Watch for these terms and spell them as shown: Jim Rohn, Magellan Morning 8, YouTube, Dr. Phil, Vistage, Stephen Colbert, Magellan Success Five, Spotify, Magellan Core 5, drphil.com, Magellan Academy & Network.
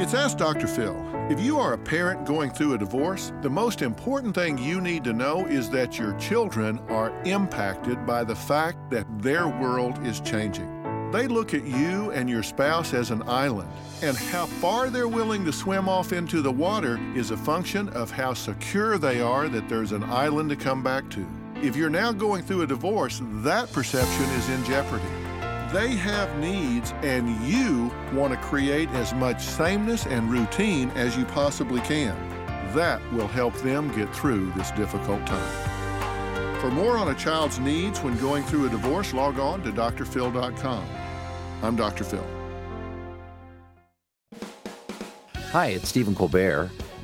It's Ask Dr. Phil. If you are a parent going through a divorce, the most important thing you need to know is that your children are impacted by the fact that their world is changing. They look at you and your spouse as an island, and how far they're willing to swim off into the water is a function of how secure they are that there's an island to come back to. If you're now going through a divorce, that perception is in jeopardy. They have needs, and you want to create as much sameness and routine as you possibly can. That will help them get through this difficult time. For more on a child's needs when going through a divorce, log on to drphil.com. I'm Dr. Phil. Hi, it's Stephen Colbert,